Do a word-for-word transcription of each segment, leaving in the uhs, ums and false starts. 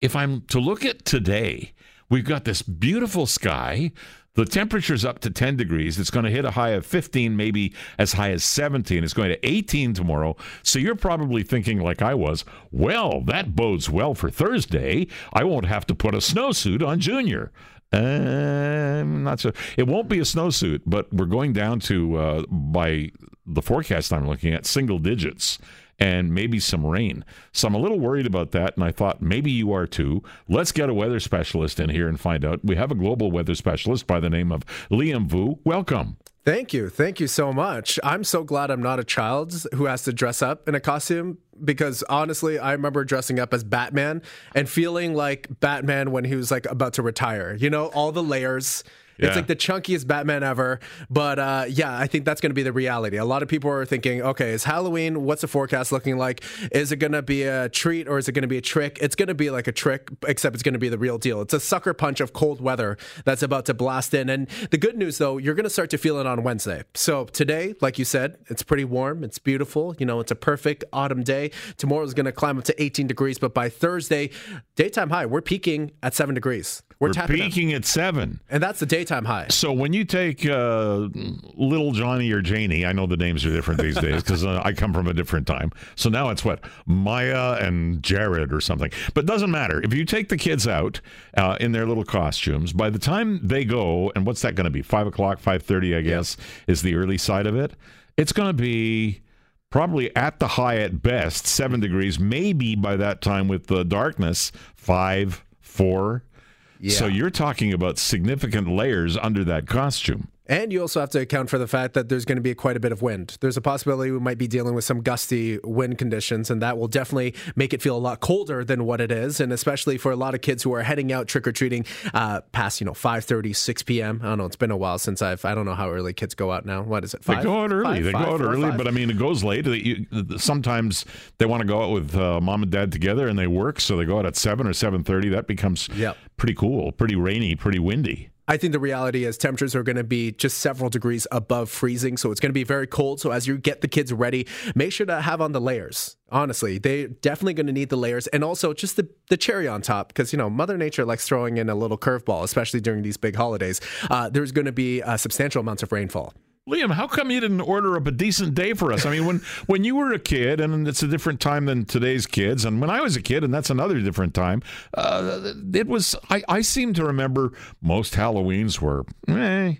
if I'm to look at today, we've got this beautiful sky. The temperature's up to ten degrees. It's going to hit a high of fifteen, maybe as high as seventeen. It's going to eighteen tomorrow. So you're probably thinking like I was, well, that bodes well for Thursday. I won't have to put a snowsuit on Junior. I'm not sure. It won't be a snowsuit, but we're going down to, uh, by the forecast I'm looking at, single digits. And maybe some rain. So I'm a little worried about that, and I thought maybe you are too. Let's get a weather specialist in here and find out. We have a global weather specialist by the name of Liam Vu. Welcome. Thank you. Thank you so much. I'm so glad I'm not a child who has to dress up in a costume because, honestly, I remember dressing up as Batman and feeling like Batman when he was like about to retire. You know, all the layers. Yeah. It's like the chunkiest Batman ever. But uh, yeah, I think that's going to be the reality. A lot of people are thinking, okay, it's Halloween. What's the forecast looking like? Is it going to be a treat or is it going to be a trick? It's going to be like a trick, except it's going to be the real deal. It's a sucker punch of cold weather that's about to blast in. And the good news, though, you're going to start to feel it on Wednesday. So today, like you said, it's pretty warm. It's beautiful. You know, it's a perfect autumn day. Tomorrow is going to climb up to eighteen degrees. But by Thursday, daytime high, we're peaking at seven degrees. We're, We're peaking at seven. And that's the daytime high. So when you take uh, little Johnny or Janie, I know the names are different these days because uh, I come from a different time. So now it's what? Maya and Jared or something. But it doesn't matter. If you take the kids out uh, in their little costumes, by the time they go, and what's that going to be? five o'clock, five thirty, I guess, is the early side of it. It's going to be probably at the high at best, seven degrees. Maybe by that time with the darkness, five, four. Yeah. So you're talking about significant layers under that costume. And you also have to account for the fact that there's going to be quite a bit of wind. There's a possibility we might be dealing with some gusty wind conditions, and that will definitely make it feel a lot colder than what it is, and especially for a lot of kids who are heading out trick-or-treating uh, past, you know, five thirty, six p.m. I don't know. It's been a while since I've, I don't know how early kids go out now. What is it, five? They go out early. Five, they five, go out four, early, five. But, I mean, it goes late. You, sometimes they want to go out with uh, mom and dad together, and they work, so they go out at seven or seven thirty. That becomes yep. pretty cool, pretty rainy, pretty windy. I think the reality is temperatures are going to be just several degrees above freezing, so it's going to be very cold. So as you get the kids ready, make sure to have on the layers. Honestly, they're definitely going to need the layers and also just the, the cherry on top because, you know, Mother Nature likes throwing in a little curveball, especially during these big holidays. Uh, there's going to be uh, substantial amounts of rainfall. Liam, how come you didn't order up a decent day for us? I mean, when, when you were a kid, and it's a different time than today's kids, and when I was a kid, and that's another different time, uh, it was, I, I seem to remember most Halloweens were eh,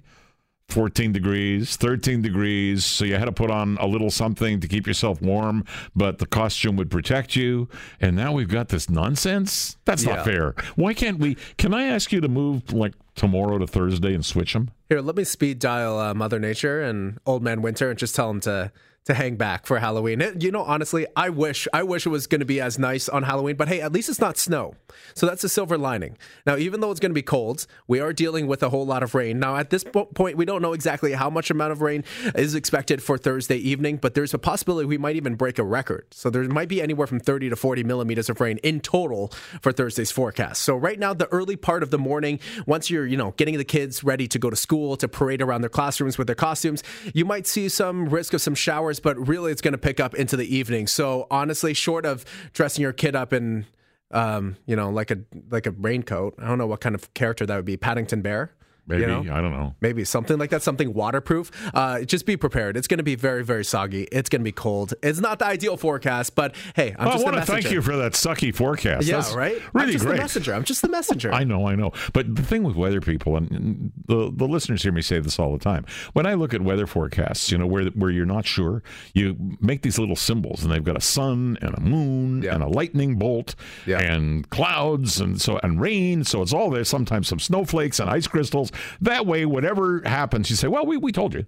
fourteen degrees, thirteen degrees, so you had to put on a little something to keep yourself warm, but the costume would protect you, and now we've got this nonsense? That's yeah. not fair. Why can't we, can I ask you to move, like, tomorrow to Thursday and switch them? Here, let me speed dial uh, Mother Nature and Old Man Winter and just tell him to, to hang back for Halloween. It, you know, honestly, I wish I wish it was going to be as nice on Halloween, but hey, at least it's not snow. So that's a silver lining. Now, even though it's going to be cold, we are dealing with a whole lot of rain. Now, at this po- point, we don't know exactly how much amount of rain is expected for Thursday evening, but there's a possibility we might even break a record. So there might be anywhere from thirty to forty millimeters of rain in total for Thursday's forecast. So right now, the early part of the morning, once you're, you know, getting the kids ready to go to school, to parade around their classrooms with their costumes, you might see some risk of some showers, but really it's going to pick up into the evening. So honestly, short of dressing your kid up in, um, you know, like a like a raincoat, I don't know what kind of character that would be, Paddington Bear? Maybe, you know? I don't know. Maybe something like that, something waterproof. Uh, just be prepared. It's going to be very, very soggy. It's going to be cold. It's not the ideal forecast, but hey, I'm well, just I want to thank you for that sucky forecast. Yeah, That's right? Really I'm just great. The messenger. I'm just the messenger. I know, I know. But the thing with weather people, and the, the listeners hear me say this all the time, when I look at weather forecasts, you know, where where you're not sure, you make these little symbols, and they've got a sun and a moon yeah. and a lightning bolt yeah. and clouds and so and rain. So it's all there. Sometimes some snowflakes and ice crystals. That way, whatever happens, you say, well, we, we told you.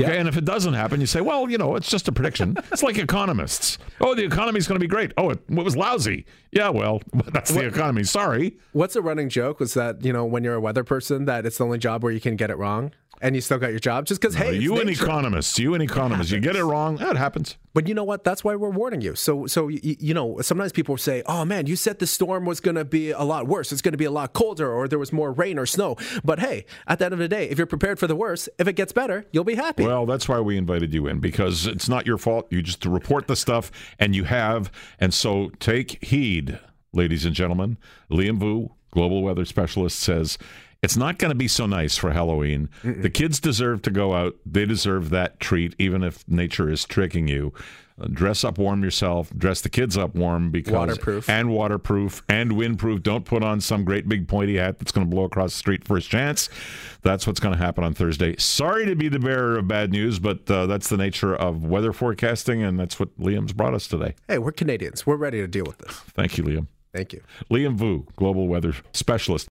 Okay? Yeah. And if it doesn't happen, you say, well, you know, it's just a prediction. It's like economists. Oh, the economy's going to be great. Oh, it, it was lousy. Yeah, well, that's the economy. Sorry. What's a running joke was that, you know, when you're a weather person, that it's the only job where you can get it wrong and you still got your job just because, no, hey, you it's an economist, you an economist, you get it wrong, that happens. But you know what? That's why we're warning you. So, so you, you know, sometimes people say, oh, man, you said the storm was going to be a lot worse. It's going to be a lot colder or there was more rain or snow. But hey, at the end of the day, if you're prepared for the worst, if it gets better, you'll be happy. Well, that's why we invited you in, because it's not your fault. You just report the stuff and you have. And so take heed. ladies and gentlemen. Liam Vu, global weather specialist, says it's not going to be so nice for Halloween. Mm-mm. The kids deserve to go out. They deserve that treat, even if nature is tricking you. Uh, dress up warm yourself. Dress the kids up warm. Because waterproof. And waterproof and windproof. Don't put on some great big pointy hat that's going to blow across the street first chance. That's what's going to happen on Thursday. Sorry to be the bearer of bad news, but uh, that's the nature of weather forecasting, and that's what Liam's brought us today. Hey, we're Canadians. We're ready to deal with this. Thank you, Liam. Thank you. Liam Vu, global weather specialist.